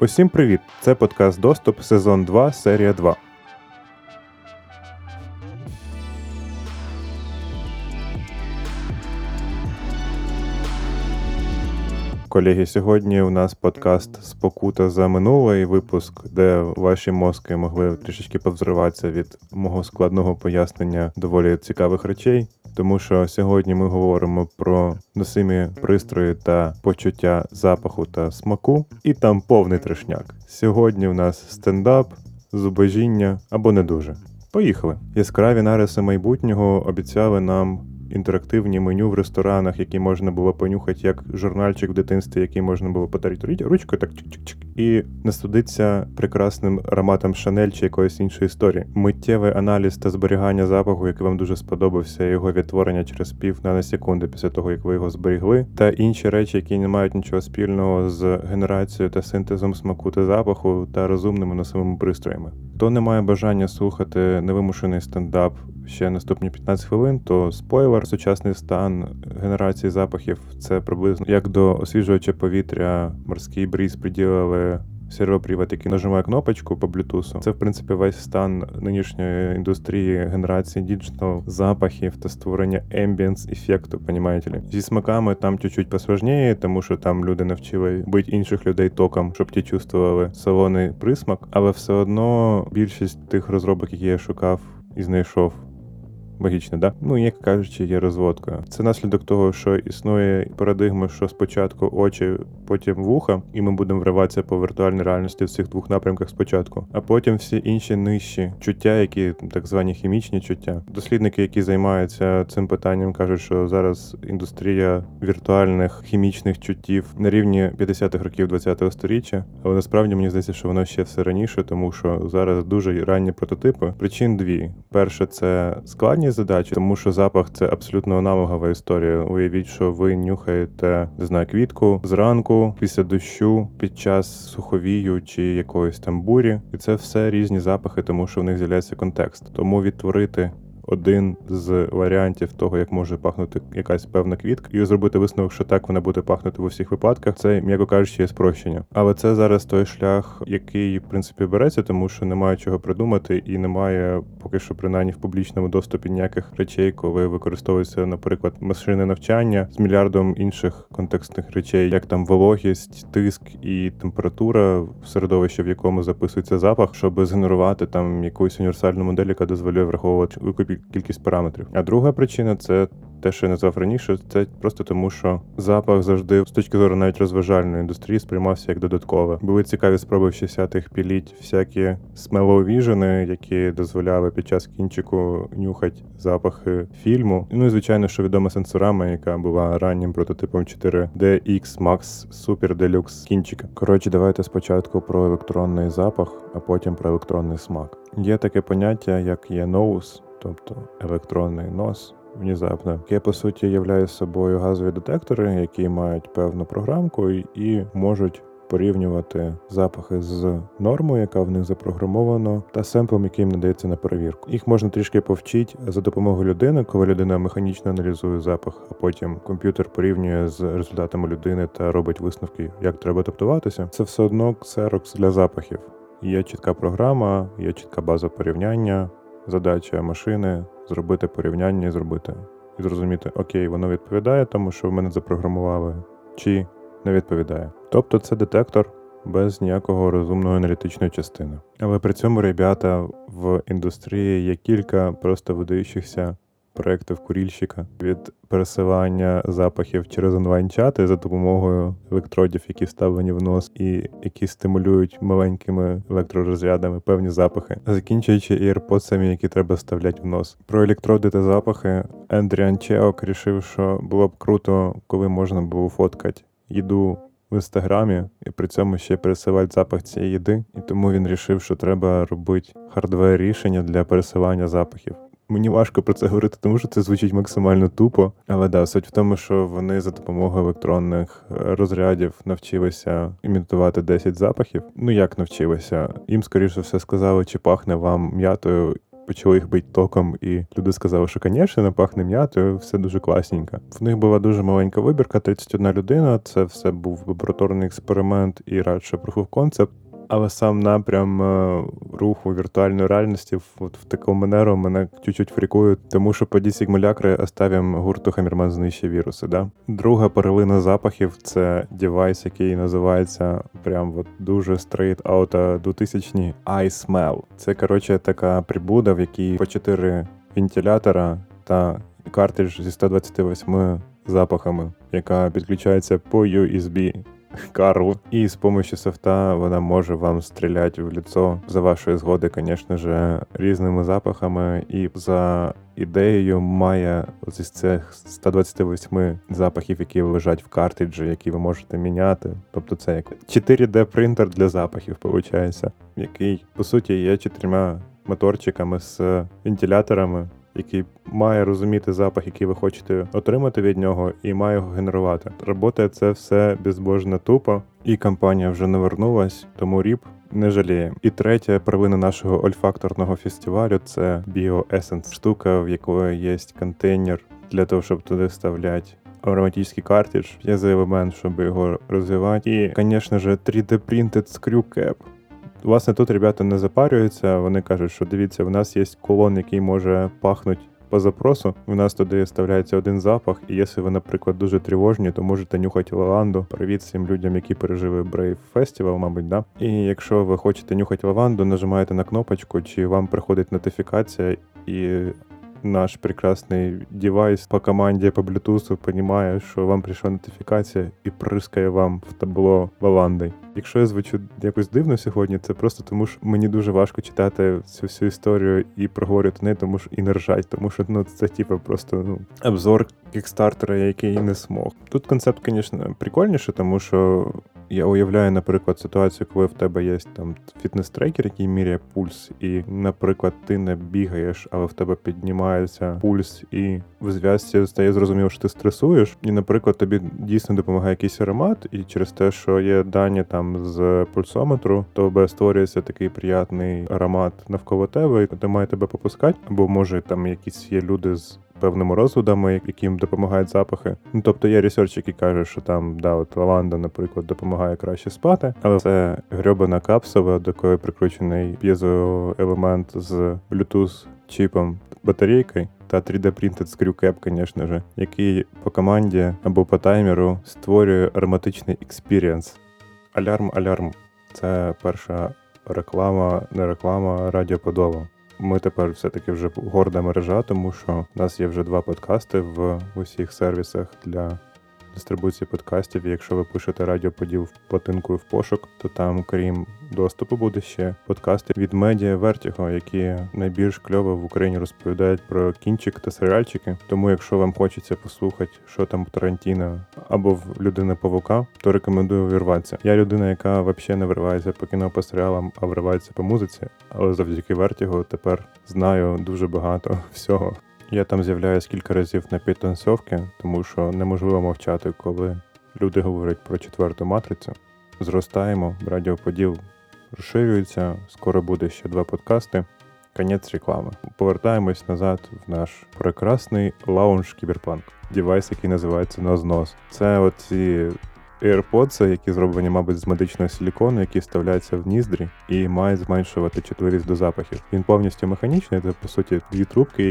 Усім привіт! Це подкаст «Доступ», сезон 2, серія 2. Колеги, сьогодні у нас подкаст «Спокута за минулий», випуск, де ваші мозки могли трішечки повзриватися від мого складного пояснення доволі цікавих речей. Тому що сьогодні ми говоримо про носимі пристрої та почуття запаху та смаку. І там повний трешняк. Сьогодні в нас стендап, зубожіння або не дуже. Поїхали! Яскраві нариси майбутнього обіцяли нам інтерактивні меню в ресторанах, які можна було понюхати як журнальчик в дитинстві, який можна було потарити ручкою, так чик-чик-чик, і насолодитися прекрасним ароматом Шанель чи якоїсь іншої історії. Миттєвий аналіз та зберігання запаху, який вам дуже сподобався, його відтворення через пів наносекунди після того, як ви його зберігли, та інші речі, які не мають нічого спільного з генерацією та синтезом смаку та запаху та розумними носовими пристроями. Хто не має бажання слухати невимушений стендап ще наступні 15 хвилин, то спойлер, сучасний стан генерації запахів – це приблизно як до освіжувача повітря морський бріз приділили сервопривод, який нажимає кнопочку по блютусу. Це, в принципі, весь стан нинішньої індустрії генерації діджитал запахів та створення ембієнс-ефекту, понімаєте ли? Зі смаками там чуть-чуть посважніє, тому що там люди навчили бити інших людей током, щоб ті чувствували солоний присмак, але все одно більшість тих розробок, які я шукав і знайшов, логічно, да? Ну, як кажучи, є розводка. Це наслідок того, що існує парадигма, що спочатку очі, потім вуха, і ми будемо вриватися по віртуальній реальності в цих двох напрямках спочатку, а потім всі інші нижчі чуття, які так звані хімічні чуття. Дослідники, які займаються цим питанням, кажуть, що зараз індустрія віртуальних хімічних чуттів на рівні 50-х років 20-го сторіччя, але насправді мені здається, що воно ще все раніше, тому що зараз дуже ранні прототипи. Причин дві. Перше, це складність задачі, тому що запах – це абсолютно аналогова історія. Уявіть, що ви нюхаєте, не знаю, квітку зранку, після дощу, під час суховію чи якоїсь там бурі. І це все різні запахи, тому що в них з'являється контекст. Тому відтворити один з варіантів того, як може пахнути якась певна квітка, і зробити висновок, що так вона буде пахнути в усіх випадках, це, м'яко кажучи, є спрощення. Але це зараз той шлях, який, в принципі, береться, тому що немає чого придумати і немає, поки що, принаймні, в публічному доступі ніяких речей, коли використовуються, наприклад, машини навчання з мільярдом інших контекстних речей, як там вологість, тиск і температура в середовищі, в якому записується запах, щоб згенерувати там якусь універсальну модель, яка дозволяє враховувати кількість параметрів. А друга причина – це те, що я назвав раніше, це просто тому, що запах завжди, з точки зору навіть розважальної індустрії, сприймався як додаткове. Були цікаві спроби в 60-х піліть всякі смеловіжини, які дозволяли під час кінчику нюхати запахи фільму. Ну і, звичайно, що відома сенсорама, яка була раннім прототипом 4DX Max Super Deluxe кінчика. Коротше, давайте спочатку про електронний запах, а потім про електронний смак. Є таке поняття, як є nose, тобто електронний нос, внезапно, яке, по суті, являє собою газові детектори, які мають певну програмку і можуть порівнювати запахи з нормою, яка в них запрограмована, та семплом, який їм надається на перевірку. Їх можна трішки повчити за допомогою людини, коли людина механічно аналізує запах, а потім комп'ютер порівнює з результатами людини та робить висновки, як треба адаптуватися. Це все одно ксерокс для запахів. Є чітка програма, є чітка база порівняння, задача машини зробити порівняння і зрозуміти, окей, воно відповідає тому, що в мене запрограмували, чи не відповідає. Тобто це детектор без ніякого розумної аналітичної частини. Але при цьому, ребята, в індустрії є кілька просто видаючихся проєктів курільщика від пересилання запахів через онлайн-чати за допомогою електродів, які вставлені в нос і які стимулюють маленькими електророзрядами певні запахи, закінчуючи AirPods'ами, які треба вставляти в нос. Про електроди та запахи Адріан Чеок рішив, що було б круто, коли можна було фоткати їду в інстаграмі і при цьому ще пересилати запах цієї їди. І тому він рішив, що треба робити хардвер рішення для пересилання запахів. Мені важко про це говорити, тому що це звучить максимально тупо. Але да, суть в тому, що вони за допомогою електронних розрядів навчилися імітувати 10 запахів. Ну як навчилися? Їм, скоріше все, сказали, чи пахне вам м'ятою почали їх бити током, і люди сказали, що, звісно, пахне м'ятою, все дуже класненько. В них була дуже маленька вибірка, 31 людина, це все був лабораторний експеримент і радше proof-of-concept. Але сам напрям руху віртуальної реальності в такому манеру мене чуть-чуть фрікує, тому що поді сигмулякри оставим гурту Хамерман знищує віруси. Да? Друга перлина запахів – це девайс, який називається прям от дуже стрейт-аута 2000-ні iSmell. Це, коротше, така прибуда, в якій по 4 вентилятора та картридж зі 128 запахами, яка підключається по USB. Карл. І з помощью софта вона може вам стріляти в лицо за вашої згоди, звісно ж, різними запахами. І за ідеєю має з цих 128 запахів, які лежать в картриджі, які ви можете міняти. Тобто це як 4D-принтер для запахів, виходить, який, по суті, є 4 моторчиками з вентиляторами, який має розуміти запах, який ви хочете отримати від нього, і має його генерувати. Робота це все безбожно тупо, і компанія вже не вернулась, тому ріп, не жаліємо. І третя провина нашого ольфакторного фестивалю – це BioEssence. Штука, в якої є контейнер для того, щоб туди вставляти ароматичний картридж. Є за елемент, щоб його розвивати. І, звісно ж, 3D-printed screw cap. Власне, тут ребята не запарюються, вони кажуть, що дивіться, в нас є колон, який може пахнути по запросу, у нас туди вставляється один запах, і якщо ви, наприклад, дуже тривожні, то можете нюхати лаванду. Привіт всім людям, які пережили Brave Festival, мабуть, да? І якщо ви хочете нюхати лаванду, нажимаєте на кнопочку, чи вам приходить нотифікація, і наш прекрасний девайс по команді по Bluetooth розуміє, що вам прийшла нотифікація і прискає вам в табло лаванди. Якщо я звучу якось дивно сьогодні, це просто тому, що мені дуже важко читати цю всю історію і проговорювати не, тому що і не ржать, тому що це типу просто обзор кікстартера, який не смог. Тут концепт, звісно, прикольніше, тому що я уявляю, наприклад, ситуацію, коли в тебе є там фітнес-трекер, який міряє пульс, і, наприклад, ти не бігаєш, але в тебе піднімається пульс, і в зв'язці стає зрозуміло, що ти стресуєш, і, наприклад, тобі дійсно допомагає якийсь аромат, і через те, що є дані там з пульсометру, то створюється такий приємний аромат навколо тебе, і ти має тебе попускати, або, може, там якісь є люди з певними розладами, яким допомагають запахи. Ну, тобто є ресерч, який каже, що там, да, от лаванда, наприклад, допомагає краще спати, але це грьобана капсула, до якої прикручений п'єзоелемент з Bluetooth-чіпом, батарейкою, та 3D-принтед скрюкеп, звісно ж, який по команді або по таймеру створює ароматичний експіріенс. Алярм. Це перша не реклама, радіоподова. Ми тепер все-таки вже горда мережа, тому що в нас є вже 2 подкасти в усіх сервісах для дистрибуції подкастів. І якщо ви пишете радіоподіл платинкою в пошук, то там, крім доступу, буде ще подкасти від медіа Вертіго, які найбільш кльово в Україні розповідають про кінчик та серіальчики. Тому якщо вам хочеться послухати, що там в Тарантіно або в Людини-павука, то рекомендую вирватися. Я людина, яка взагалі не вирвається по кіно, по серіалам, а вирвається по музиці. Але завдяки Вертіго тепер знаю дуже багато всього. Я там з'являюсь кілька разів на підтанцьовки, тому що неможливо мовчати, коли люди говорять про 4-ту матрицю. Зростаємо, радіоподіл розширюється, скоро буде ще 2 подкасти. Кінець реклами. Повертаємось назад в наш прекрасний лаунж кіберпанк. Девайс, який називається Нознос. Це оці AirPods, які зроблені, мабуть, з медичного силікону, які вставляються в ніздрі і мають зменшувати чутливість до запахів. Він повністю механічний, це, по суті, 2 трубки,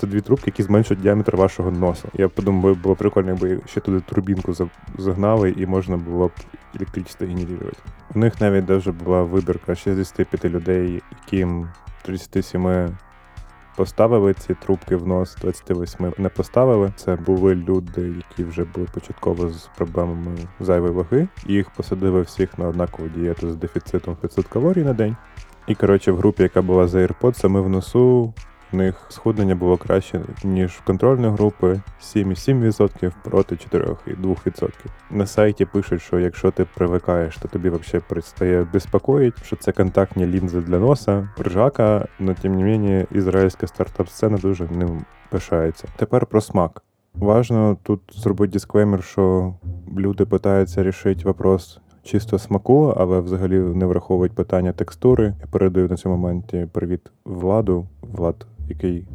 які зменшують діаметр вашого носа. Я подумав, було прикольно, якби ще туди турбінку загнали і можна було б електричество генерувати. У них навіть даже була вибірка 65 людей, яким 37 поставили ці трубки в нос, 28 не поставили. Це були люди, які вже були початково з проблемами зайвої ваги. Їх посадили всіх на однакову дієту з дефіцитом 500 калорій на день. І, коротше, в групі, яка була за AirPods, саме в носу, в них схуднення було краще, ніж в контрольної групи. 7,7% проти 4,2%. На сайті пишуть, що якщо ти привикаєш, то тобі взагалі перестає безпокоїть, що це контактні лінзи для носа, ржака, але тим не менше ізраїльська стартап-сцена дуже ним пишається. Тепер про смак. Важно тут зробити дисклеймер, що люди намагаються рішити вопрос, чисто смаку, але взагалі не враховують питання текстури. Я передаю на цьому моменті привіт Владу.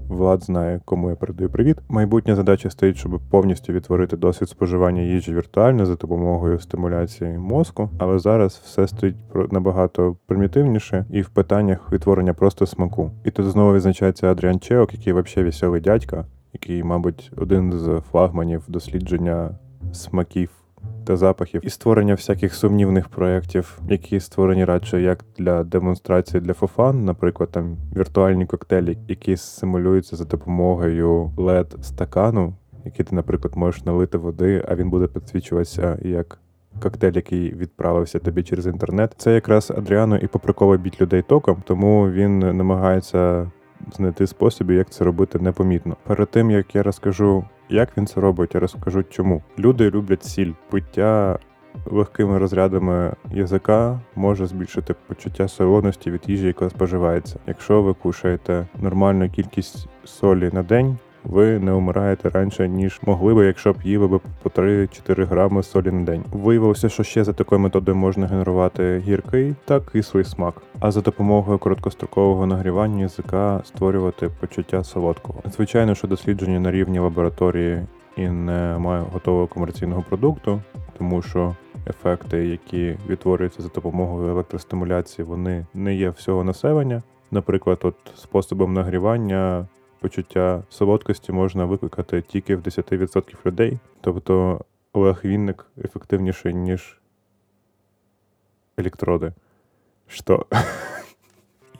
Влад знає, кому я передаю привіт. Майбутня задача стоїть, щоб повністю відтворити досвід споживання їжі віртуально за допомогою стимуляції мозку, але зараз все стоїть набагато примітивніше і в питаннях відтворення просто смаку. І тут знову відзначається Адріан Чеок, який взагалі веселий дядька, який, мабуть, один з флагманів дослідження смаків та запахів і створення всяких сумнівних проєктів, які створені радше як для демонстрації для фофан, наприклад, там віртуальні коктейлі, які симулюються за допомогою LED-стакану, який ти, наприклад, можеш налити води, а він буде підсвічуватися як коктейль, який відправився тобі через інтернет. Це якраз Адріану і по приколу б'ють людей током, тому він намагається знайти способи, як це робити непомітно. Перед тим, як я розкажу, як він це робить, я розкажу чому. Люди люблять сіль. Пиття легкими розрядами язика може збільшити почуття солоності від їжі, яка споживається. Якщо ви кушаєте нормальну кількість солі на день, ви не умираєте раніше, ніж могли би, якщо б їли би по 3-4 грами солі на день. Виявилося, що ще за такою методою можна генерувати гіркий та кислий смак, а за допомогою короткострокового нагрівання язика створювати почуття солодкого. Звичайно, що дослідження на рівні лабораторії і не має готового комерційного продукту, тому що ефекти, які відтворюються за допомогою електростимуляції, вони не є всього населення. Наприклад, от способом нагрівання почуття солодкості можна викликати тільки в 10% людей. Тобто Олег Вінник ефективніший, ніж електроди. Що?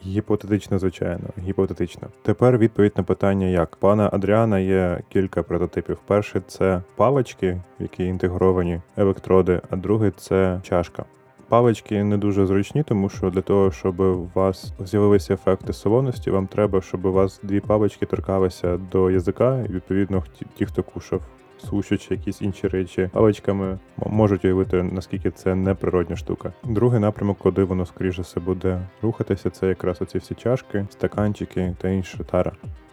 Гіпотетично, звичайно. Гіпотетично. Тепер відповідь на питання як. Пана Адріана є кілька прототипів. Перший – це палички, в які інтегровані електроди, а другий – це чашка. Палички не дуже зручні, тому що для того, щоб у вас з'явилися ефекти солоності, вам треба, щоб у вас дві палички торкалися до язика, і відповідно ті, хто кушав суші чи якісь інші речі паличками, можуть уявити, наскільки це неприродня штука. Другий напрямок, куди воно скоріше все буде рухатися, це якраз оці всі чашки, стаканчики та інша тара.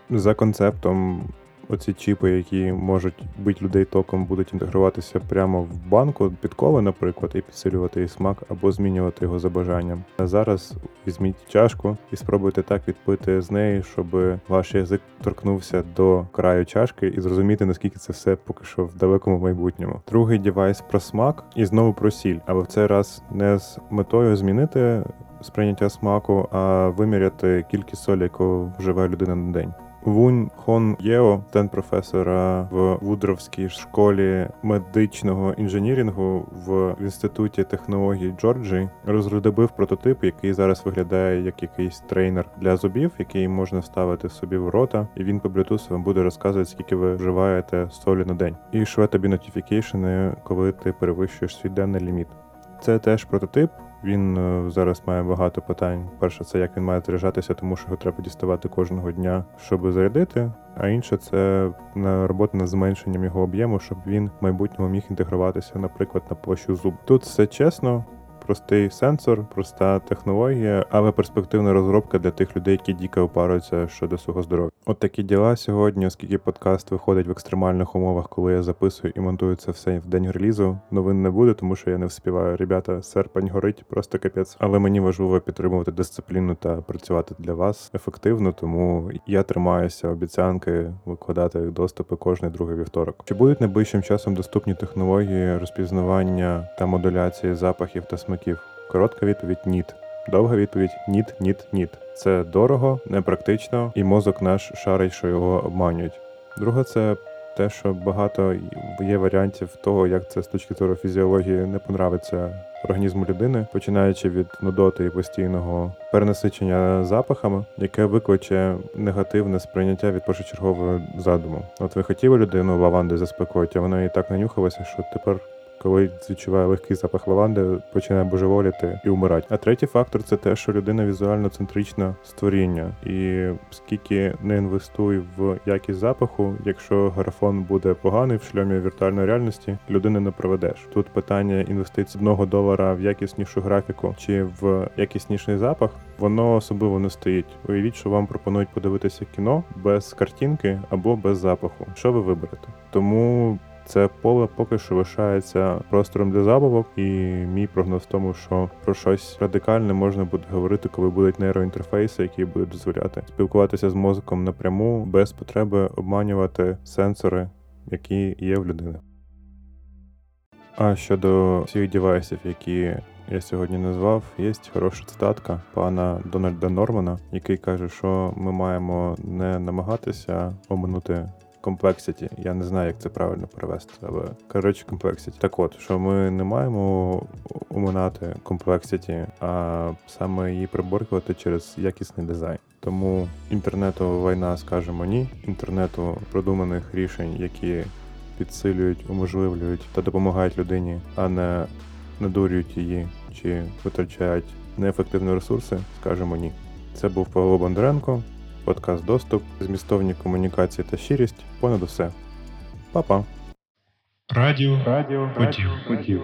За концептом, оці чіпи, які можуть бити людей током, будуть інтегруватися прямо в банку під коли, наприклад, і підсилювати її смак або змінювати його за бажанням. А зараз візьміть чашку і спробуйте так відпити з неї, щоб ваш язик торкнувся до краю чашки і зрозуміти, наскільки це все поки що в далекому майбутньому. Другий девайс про смак і знову про сіль, але в цей раз не з метою змінити сприйняття смаку, а виміряти кількість солі, яку вживає людина на день. Вунь Хон Єо, студент професора в Вудровській школі медичного інженірінгу в Інституті технологій Джорджії, розробив прототип, який зараз виглядає як якийсь трейнер для зубів, який можна вставити собі в рота, і він по Bluetooth вам буде розказувати, скільки ви вживаєте солі на день. І шве тобі нотіфікейшени, коли ти перевищуєш свій денний ліміт. Це теж прототип. Він зараз має багато питань. Перше, це як він має заряджатися, тому що його треба діставати кожного дня, щоб зарядити. А інше, це робота над зменшенням його об'єму, щоб він в майбутньому міг інтегруватися, наприклад, на площу зуб. Тут все чесно. Простий сенсор, проста технологія, але перспективна розробка для тих людей, які дико опарюються щодо свого здоров'я. От такі діла сьогодні, оскільки подкаст виходить в екстремальних умовах, коли я записую і монтую це все в день релізу. Новин не буде, тому що я не вспіваю. Ребята, серпень горить, просто капець. Але мені важливо підтримувати дисципліну та працювати для вас ефективно, тому я тримаюся обіцянки викладати доступи кожний другий вівторок. Чи будуть найближчим часом доступні технології розпізнавання та модуляції запахів та смаків? Коротка відповідь – ніт. Довга відповідь – ніт. Це дорого, непрактично, і мозок наш шарить, що його обманюють. Друге – це те, що багато є варіантів того, як це з точки зору фізіології не понравиться організму людини, починаючи від нудоти і постійного перенасичення запахами, яке викличе негативне сприйняття від першочергового задуму. От ви хотіли людину лаванди заспокоїти, а вона і так нанюхалася, що тепер, коли відчуває легкий запах лаванди, починає божеволіти і умирати. А третій фактор – це те, що людина візуально-центричне створіння. І скільки не інвестуй в якість запаху, якщо графон буде поганий в шльомі віртуальної реальності, людини не проведеш. Тут питання інвестицій $1 в якіснішу графіку чи в якісніший запах, воно особливо не стоїть. Уявіть, що вам пропонують подивитися кіно без картинки або без запаху. Що ви виберете? Тому Це поле поки що лишається простором для забавок, і мій прогноз в тому, що про щось радикальне можна буде говорити, коли будуть нейроінтерфейси, які будуть дозволяти спілкуватися з мозком напряму, без потреби обманювати сенсори, які є в людини. А щодо всіх девайсів, які я сьогодні назвав, є хороша цитатка пана Дональда Нормана, який каже, що ми маємо не намагатися оминути комплексіті. Я не знаю, як це правильно перевести, але, коротше, комплексіті. Так от, що ми не маємо оминати комплексіті, а саме її приборкувати через якісний дизайн. Тому інтернету війна, скажемо, ні. Інтернету продуманих рішень, які підсилюють, уможливлюють та допомагають людині, а не надурюють її чи витрачають неефективні ресурси, скажемо, ні. Це був Павло Бондаренко, подкаст «Доступ», змістовні комунікації та щирість понад усе. Па-па! Радіо. Радіо. Потів.